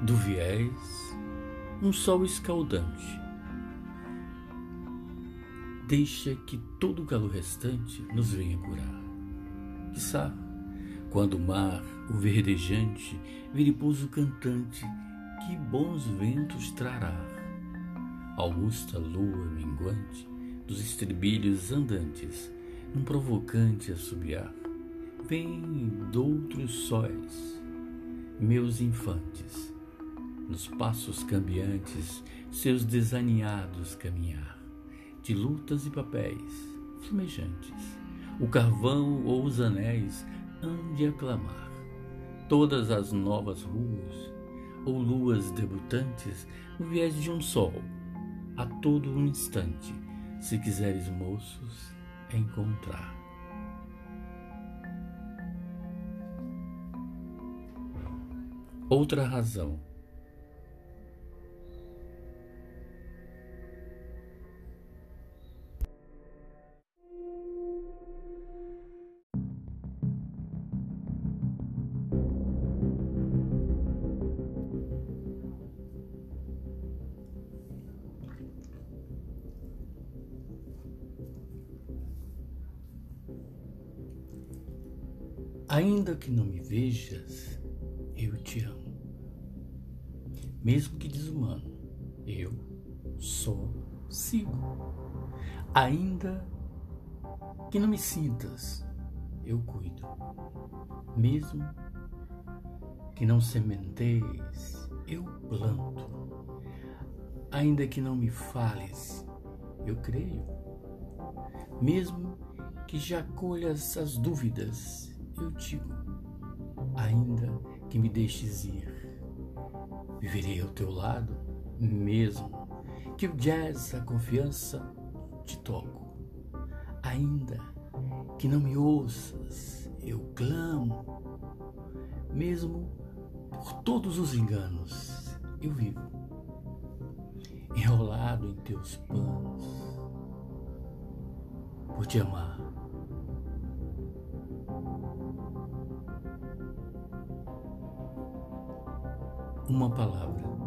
do viés, um sol escaldante. Deixa que todo o calor restante nos venha curar. Quiçá, quando o mar, o verdejante, viriposo cantante, que bons ventos trará. Augusta lua minguante, dos estribilhos andantes, num provocante assobiar. Vem doutros sóis, meus infantes, nos passos cambiantes, seus desaninhados caminhar, de lutas e papéis flamejantes, o carvão ou os anéis ande a clamar. Todas as novas ruas ou luas debutantes, no viés de um sol, a todo um instante, se quiseres, moços, encontrar. Outra razão. Ainda que não me vejas, eu te amo. Mesmo que desumano, eu só sigo. Ainda que não me sintas, eu cuido. Mesmo que não sementeis, eu planto. Ainda que não me fales, eu creio. Mesmo que já colhas as dúvidas, eu digo, ainda que me deixes ir, viverei ao teu lado, mesmo que eu jazz a confiança, te toco. Ainda que não me ouças, eu clamo, mesmo por todos os enganos, eu vivo, enrolado em teus planos, por te amar. Uma palavra.